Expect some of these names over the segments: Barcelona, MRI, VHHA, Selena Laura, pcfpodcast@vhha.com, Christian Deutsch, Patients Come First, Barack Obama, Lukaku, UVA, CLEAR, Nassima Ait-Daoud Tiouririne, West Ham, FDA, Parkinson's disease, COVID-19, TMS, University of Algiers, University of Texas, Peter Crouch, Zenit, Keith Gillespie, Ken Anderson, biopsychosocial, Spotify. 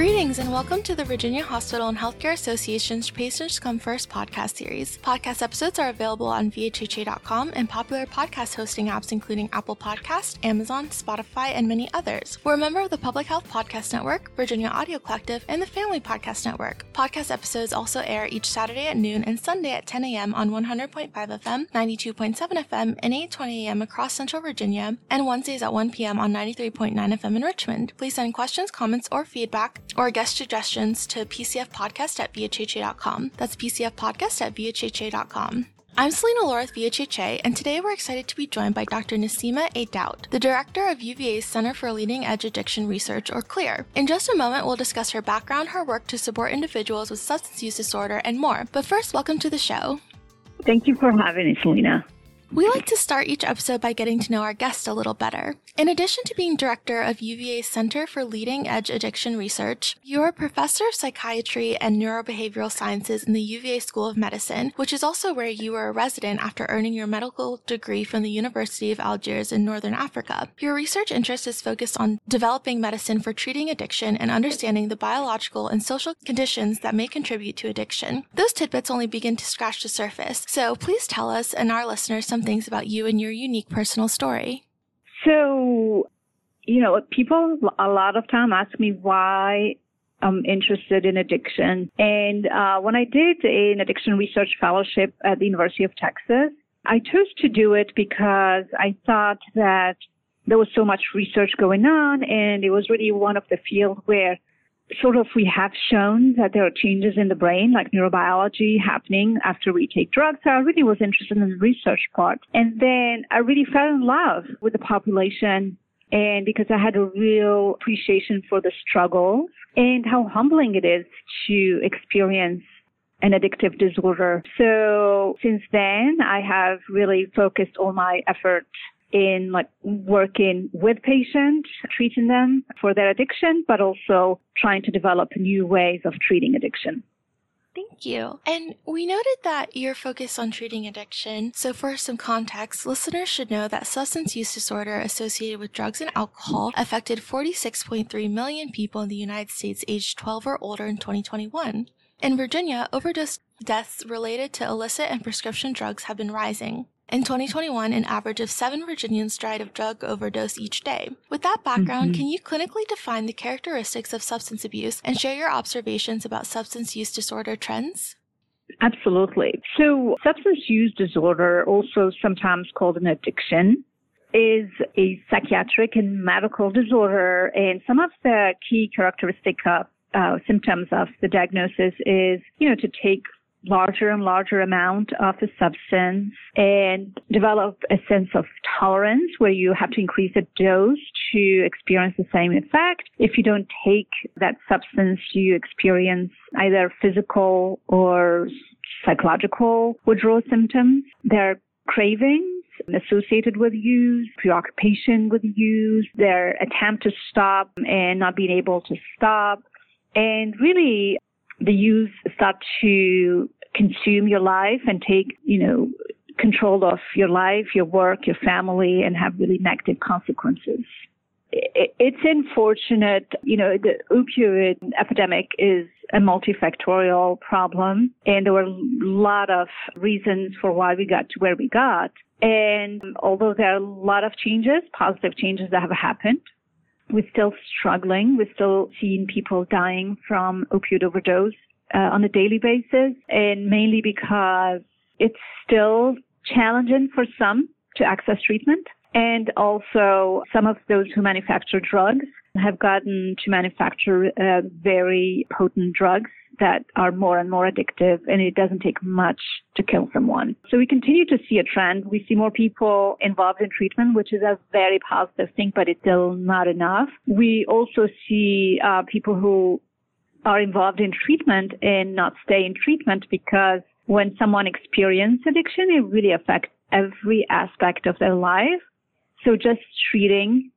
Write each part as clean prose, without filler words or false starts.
Greetings and welcome to the Virginia Hospital and Healthcare Association's Patients Come First podcast series. Podcast episodes are available on vhha.com and popular podcast hosting apps including Apple Podcasts, Amazon, Spotify, and many others. We're a member of the Public Health Podcast Network, Virginia Audio Collective, and the Family Podcast Network. Podcast episodes also air each Saturday at noon and Sunday at 10 a.m. on 100.5 FM, 92.7 FM, and 8:20 a.m. across Central Virginia, and Wednesdays at 1 p.m. on 93.9 FM in Richmond. Please send questions, comments, or feedback or guest suggestions to pcfpodcast@vhha.com. That's pcfpodcast@vhha.com. I'm Selena Laura with VHHA, and today we're excited to be joined by Dr. Nassima Ait-Daoud, the Director of UVA's Center for Leading Edge Addiction Research, or CLEAR. In just a moment, we'll discuss her background, her work to support individuals with substance use disorder, and more. But first, welcome to the show. Thank you for having me, Selena. We like to start each episode by getting to know our guest a little better. In addition to being director of UVA's Center for Leading Edge Addiction Research, you are professor of psychiatry and neurobehavioral sciences in the UVA School of Medicine, which is also where you were a resident after earning your medical degree from the University of Algiers in Northern Africa. Your research interest is focused on developing medicine for treating addiction and understanding the biological and social conditions that may contribute to addiction. Those tidbits only begin to scratch the surface, so please tell us and our listeners some things about you and your unique personal story. So, people a lot of time ask me why I'm interested in addiction. And when I did an addiction research fellowship at the University of Texas, I chose to do it because I thought that there was so much research going on, and it was really one of the fields where sort of we have shown that there are changes in the brain, like neurobiology, happening after we take drugs. So I really was interested in the research part. And then I really fell in love with the population, and because I had a real appreciation for the struggle and how humbling it is to experience an addictive disorder. So since then, I have really focused all my efforts in working with patients, treating them for their addiction, but also trying to develop new ways of treating addiction. Thank you. And we noted that you're focused on treating addiction. So for some context, listeners should know that substance use disorder associated with drugs and alcohol affected 46.3 million people in the United States aged 12 or older in 2021. In Virginia, overdose deaths related to illicit and prescription drugs have been rising. In 2021, an average of 7 Virginians died of drug overdose each day. With that background, Can you clinically define the characteristics of substance abuse and share your observations about substance use disorder trends? Absolutely. So substance use disorder, also sometimes called an addiction, is a psychiatric and medical disorder. And some of the key characteristic symptoms of the diagnosis is, to take larger and larger amount of the substance and develop a sense of tolerance where you have to increase the dose to experience the same effect. If you don't take that substance, you experience either physical or psychological withdrawal symptoms. There are cravings associated with use, preoccupation with use, their attempt to stop and not being able to stop. And really, the use start to consume your life and take, control of your life, your work, your family, and have really negative consequences. It's unfortunate, the opioid epidemic is a multifactorial problem, and there were a lot of reasons for why we got to where we got. And although there are a lot of changes, positive changes that have happened, we're still struggling. We're still seeing people dying from opioid overdose on a daily basis, and mainly because it's still challenging for some to access treatment. And also some of those who manufacture drugs have gotten to manufacture very potent drugs that are more and more addictive, and it doesn't take much to kill someone. So we continue to see a trend. We see more people involved in treatment, which is a very positive thing, but it's still not enough. We also see people who are involved in treatment and not stay in treatment, because when someone experiences addiction, it really affects every aspect of their life. So just treating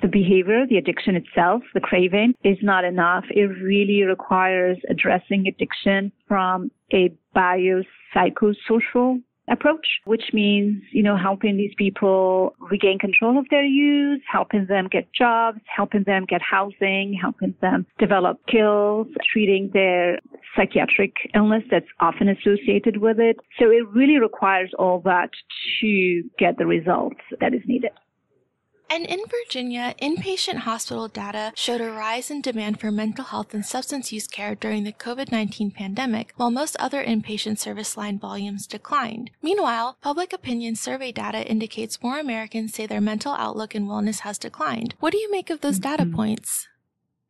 the behavior, the addiction itself, the craving, is not enough. It really requires addressing addiction from a biopsychosocial approach, which means, helping these people regain control of their use, helping them get jobs, helping them get housing, helping them develop skills, treating their psychiatric illness that's often associated with it. So it really requires all that to get the results that is needed. And in Virginia, inpatient hospital data showed a rise in demand for mental health and substance use care during the COVID-19 pandemic, while most other inpatient service line volumes declined. Meanwhile, public opinion survey data indicates more Americans say their mental outlook and wellness has declined. What do you make of those data points?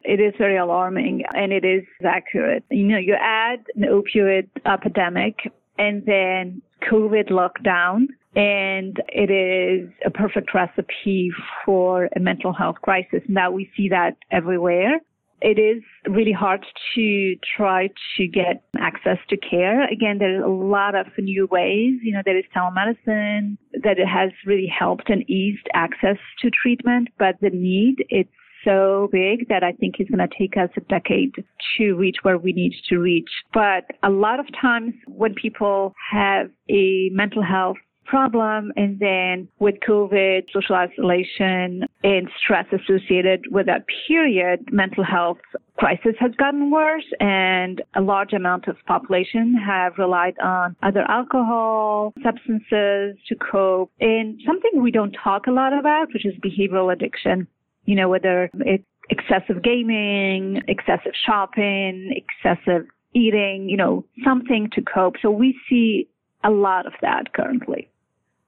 It is very alarming, and it is accurate. You add an opioid epidemic and then COVID lockdown, and it is a perfect recipe for a mental health crisis. Now we see that everywhere. It is really hard to try to get access to care. Again, there's a lot of new ways. There is telemedicine that it has really helped and eased access to treatment, but the need, it's so big that I think it's going to take us a decade to reach where we need to reach. But a lot of times when people have a mental health problem, and then with COVID, social isolation, and stress associated with that period, mental health crisis has gotten worse, and a large amount of population have relied on other alcohol substances to cope. And something we don't talk a lot about, which is behavioral addiction. Whether it's excessive gaming, excessive shopping, excessive eating, something to cope. So we see a lot of that currently.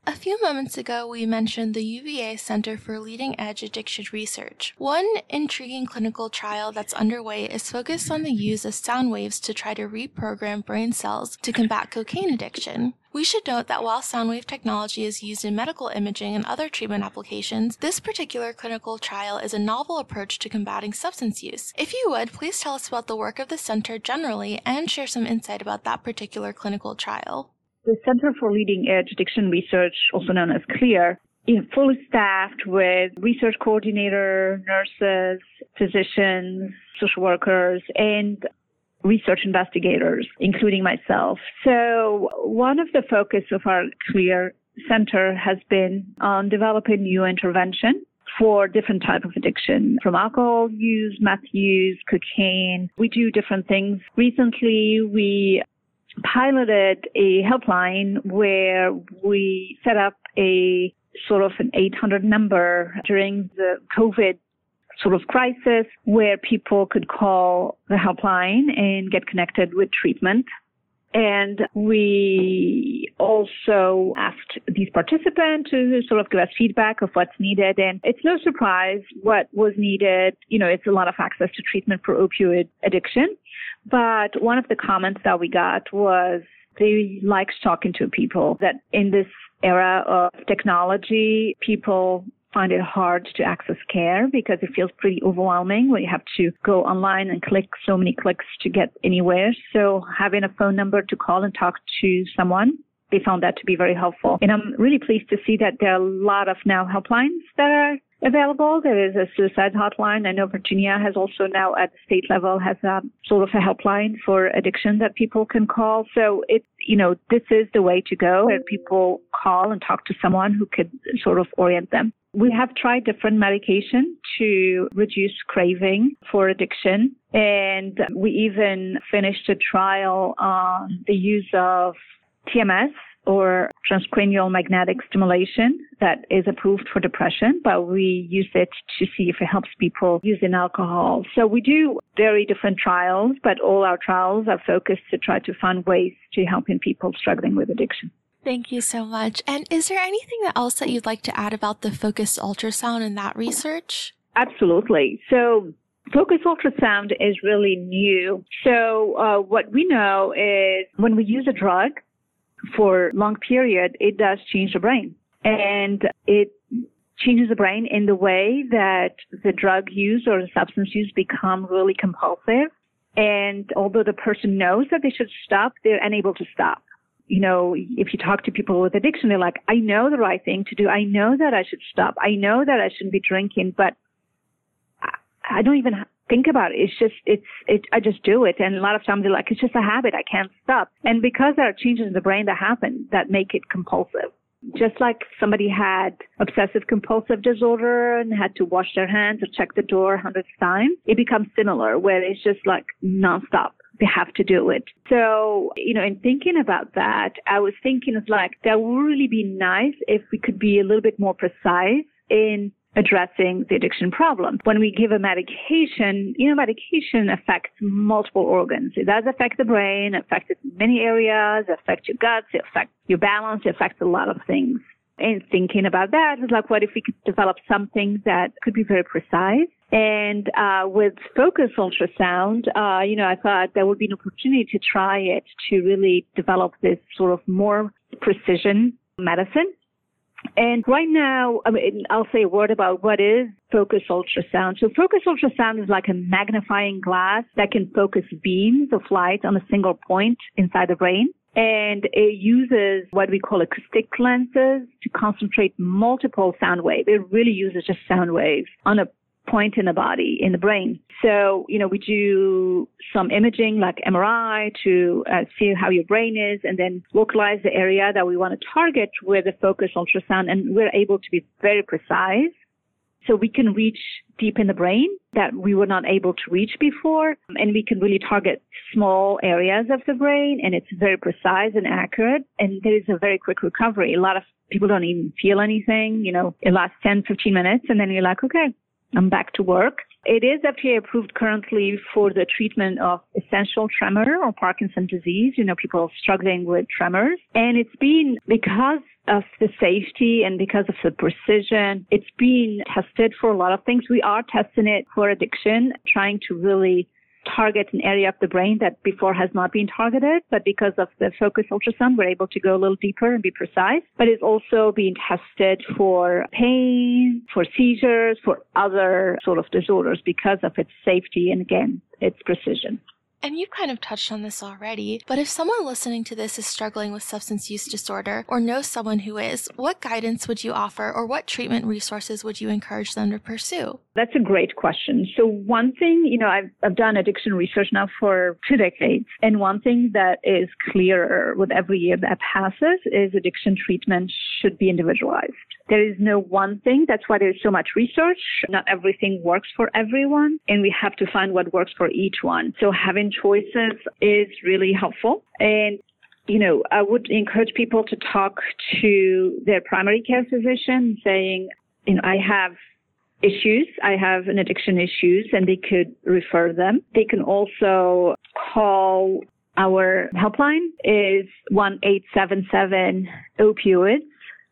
A few moments ago, we mentioned the UVA Center for Leading Edge Addiction Research. One intriguing clinical trial that's underway is focused on the use of sound waves to try to reprogram brain cells to combat cocaine addiction. We should note that while sound wave technology is used in medical imaging and other treatment applications, this particular clinical trial is a novel approach to combating substance use. If you would, please tell us about the work of the center generally and share some insight about that particular clinical trial. The Center for Leading Edge Addiction Research, also known as CLEAR, is fully staffed with research coordinator, nurses, physicians, social workers, and research investigators, including myself. So one of the focus of our CLEAR Center has been on developing new intervention for different type of addiction, from alcohol use, meth use, cocaine. We do different things. Recently, we piloted a helpline where we set up a sort of an 800 number during the COVID sort of crisis where people could call the helpline and get connected with treatment. And we also asked these participants to sort of give us feedback of what's needed. And it's no surprise what was needed. It's a lot of access to treatment for opioid addiction. But one of the comments that we got was they liked talking to people, that in this era of technology, people find it hard to access care because it feels pretty overwhelming when you have to go online and click so many clicks to get anywhere. So having a phone number to call and talk to someone, they found that to be very helpful. And I'm really pleased to see that there are a lot of now helplines that are available. There is a suicide hotline. I know Virginia has also now at the state level has a sort of a helpline for addiction that people can call. So it's, this is the way to go, where people call and talk to someone who could sort of orient them. We have tried different medication to reduce craving for addiction. And we even finished a trial on the use of TMS, or transcranial magnetic stimulation, that is approved for depression, but we use it to see if it helps people using alcohol. So we do very different trials, but all our trials are focused to try to find ways to helping people struggling with addiction. Thank you so much. And is there anything else that you'd like to add about the focused ultrasound and that research? Absolutely. So focused ultrasound is really new. So what we know is when we use a drug for long period, it does change the brain. And it changes the brain in the way that the drug use or the substance use become really compulsive. And although the person knows that they should stop, they're unable to stop. If you talk to people with addiction, they're like, I know the right thing to do. I know that I should stop. I know that I shouldn't be drinking, but I don't even think about it. I just do it. And a lot of times they're like, it's just a habit. I can't stop. And because there are changes in the brain that happen that make it compulsive, just like somebody had obsessive compulsive disorder and had to wash their hands or check the door 100 times, it becomes similar where it's just like nonstop. They have to do it. So, in thinking about that, I was thinking it's like that would really be nice if we could be a little bit more precise in addressing the addiction problem. When we give a medication, medication affects multiple organs. It does affect the brain, affects it in many areas, affects your guts, it affects your balance, it affects a lot of things. And thinking about that, it's like, what if we could develop something that could be very precise? And with focus ultrasound, I thought there would be an opportunity to try it to really develop this sort of more precision medicine. And right now, I'll say a word about what is focus ultrasound. So focus ultrasound is like a magnifying glass that can focus beams of light on a single point inside the brain. And it uses what we call acoustic lenses to concentrate multiple sound waves. It really uses just sound waves on a point in the body, in the brain. So, we do some imaging like MRI to see how your brain is and then localize the area that we want to target with a focus ultrasound. And we're able to be very precise. So we can reach deep in the brain that we were not able to reach before. And we can really target small areas of the brain. And it's very precise and accurate. And there is a very quick recovery. A lot of people don't even feel anything. It lasts 10, 15 minutes. And then you're like, okay, I'm back to work. It is FDA approved currently for the treatment of essential tremor or Parkinson's disease. People struggling with tremors. And it's been, because of the safety and because of the precision, it's been tested for a lot of things. We are testing it for addiction, trying to really target an area of the brain that before has not been targeted. But because of the focus ultrasound, we're able to go a little deeper and be precise. But it's also being tested for pain, for seizures, for other sort of disorders because of its safety and, again, its precision. And you've kind of touched on this already, but if someone listening to this is struggling with substance use disorder or knows someone who is, what guidance would you offer or what treatment resources would you encourage them to pursue? That's a great question. So one thing, I've done addiction research now for 2 decades. And one thing that is clearer with every year that passes is addiction treatment should be individualized. There is no one thing. That's why there's so much research. Not everything works for everyone. And we have to find what works for each one. So having choices is really helpful. And I would encourage people to talk to their primary care physician saying, I have issues. I have an addiction issues, and they could refer them. They can also call our helpline is 1-877-OPIOIDS,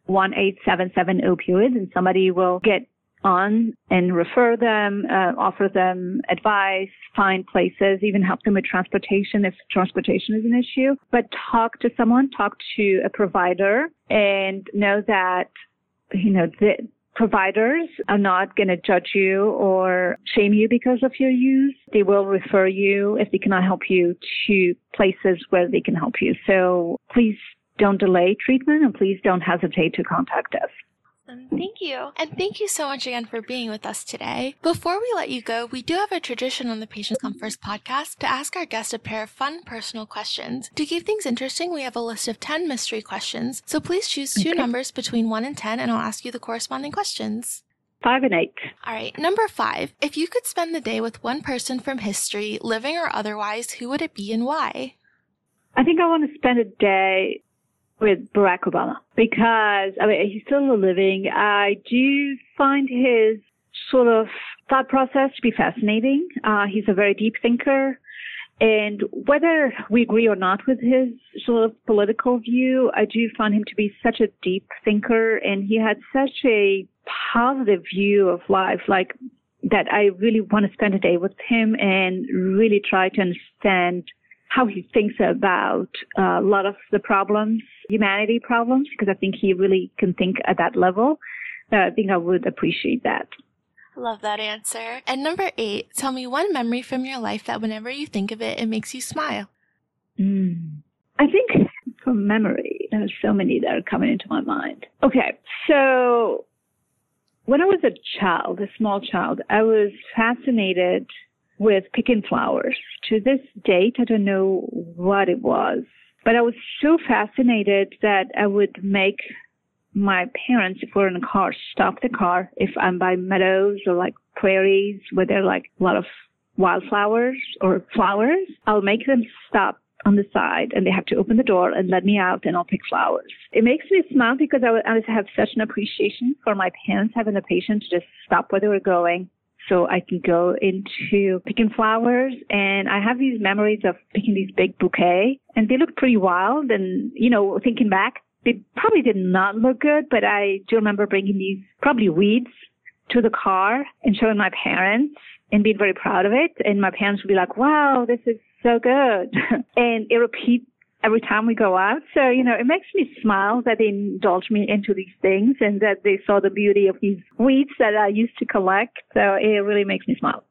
1-877-OPIOIDS, and somebody will get on and refer them, offer them advice, find places, even help them with transportation if transportation is an issue. But talk to someone, talk to a provider, and know that, that providers are not going to judge you or shame you because of your use. They will refer you, if they cannot help you, to places where they can help you. So please don't delay treatment, and please don't hesitate to contact us. Thank you. And thank you so much again for being with us today. Before we let you go, we do have a tradition on the Patients Come First podcast to ask our guests a pair of fun personal questions. To keep things interesting, we have a list of 10 mystery questions. So please choose two numbers between 1 and 10, and I'll ask you the corresponding questions. 5 and 8. All right. Number 5. If you could spend the day with one person from history, living or otherwise, who would it be and why? I think I want to spend a day with Barack Obama, because he's still living. I do find his sort of thought process to be fascinating. He's a very deep thinker. And whether we agree or not with his sort of political view, I do find him to be such a deep thinker. And he had such a positive view of life, like that I really want to spend a day with him and really try to understand how he thinks about a lot of the problems, humanity problems, because I think he really can think at that level. I think I would appreciate that. I love that answer. And number 8, tell me one memory from your life that whenever you think of it, it makes you smile. I think from memory, there's so many that are coming into my mind. Okay, so when I was a child, a small child, I was fascinated with picking flowers. To this date, I don't know what it was, but I was so fascinated that I would make my parents, if we're in a car, stop the car. If I'm by meadows or like prairies where there are like a lot of wildflowers or flowers, I'll make them stop on the side and they have to open the door and let me out and I'll pick flowers. It makes me smile because I have such an appreciation for my parents having the patience to just stop where they were going so I can go into picking flowers. And I have these memories of picking these big bouquets and they look pretty wild. And, you know, thinking back, they probably did not look good, but I do remember bringing these probably weeds to the car and showing my parents and being very proud of it. And my parents would be like, wow, this is so good. And it repeats every time we go out. So, you know, it makes me smile that they indulge me into these things and that they saw the beauty of these weeds that I used to collect. So it really makes me smile.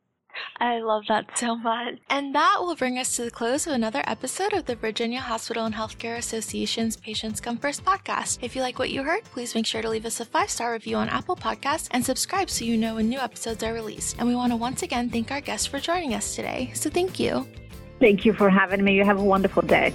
I love that so much. And that will bring us to the close of another episode of the Virginia Hospital and Healthcare Association's Patients Come First podcast. If you like what you heard, please make sure to leave us a 5-star review on Apple Podcasts and subscribe so you know when new episodes are released. And we want to once again thank our guests for joining us today. So thank you. Thank you for having me. You have a wonderful day.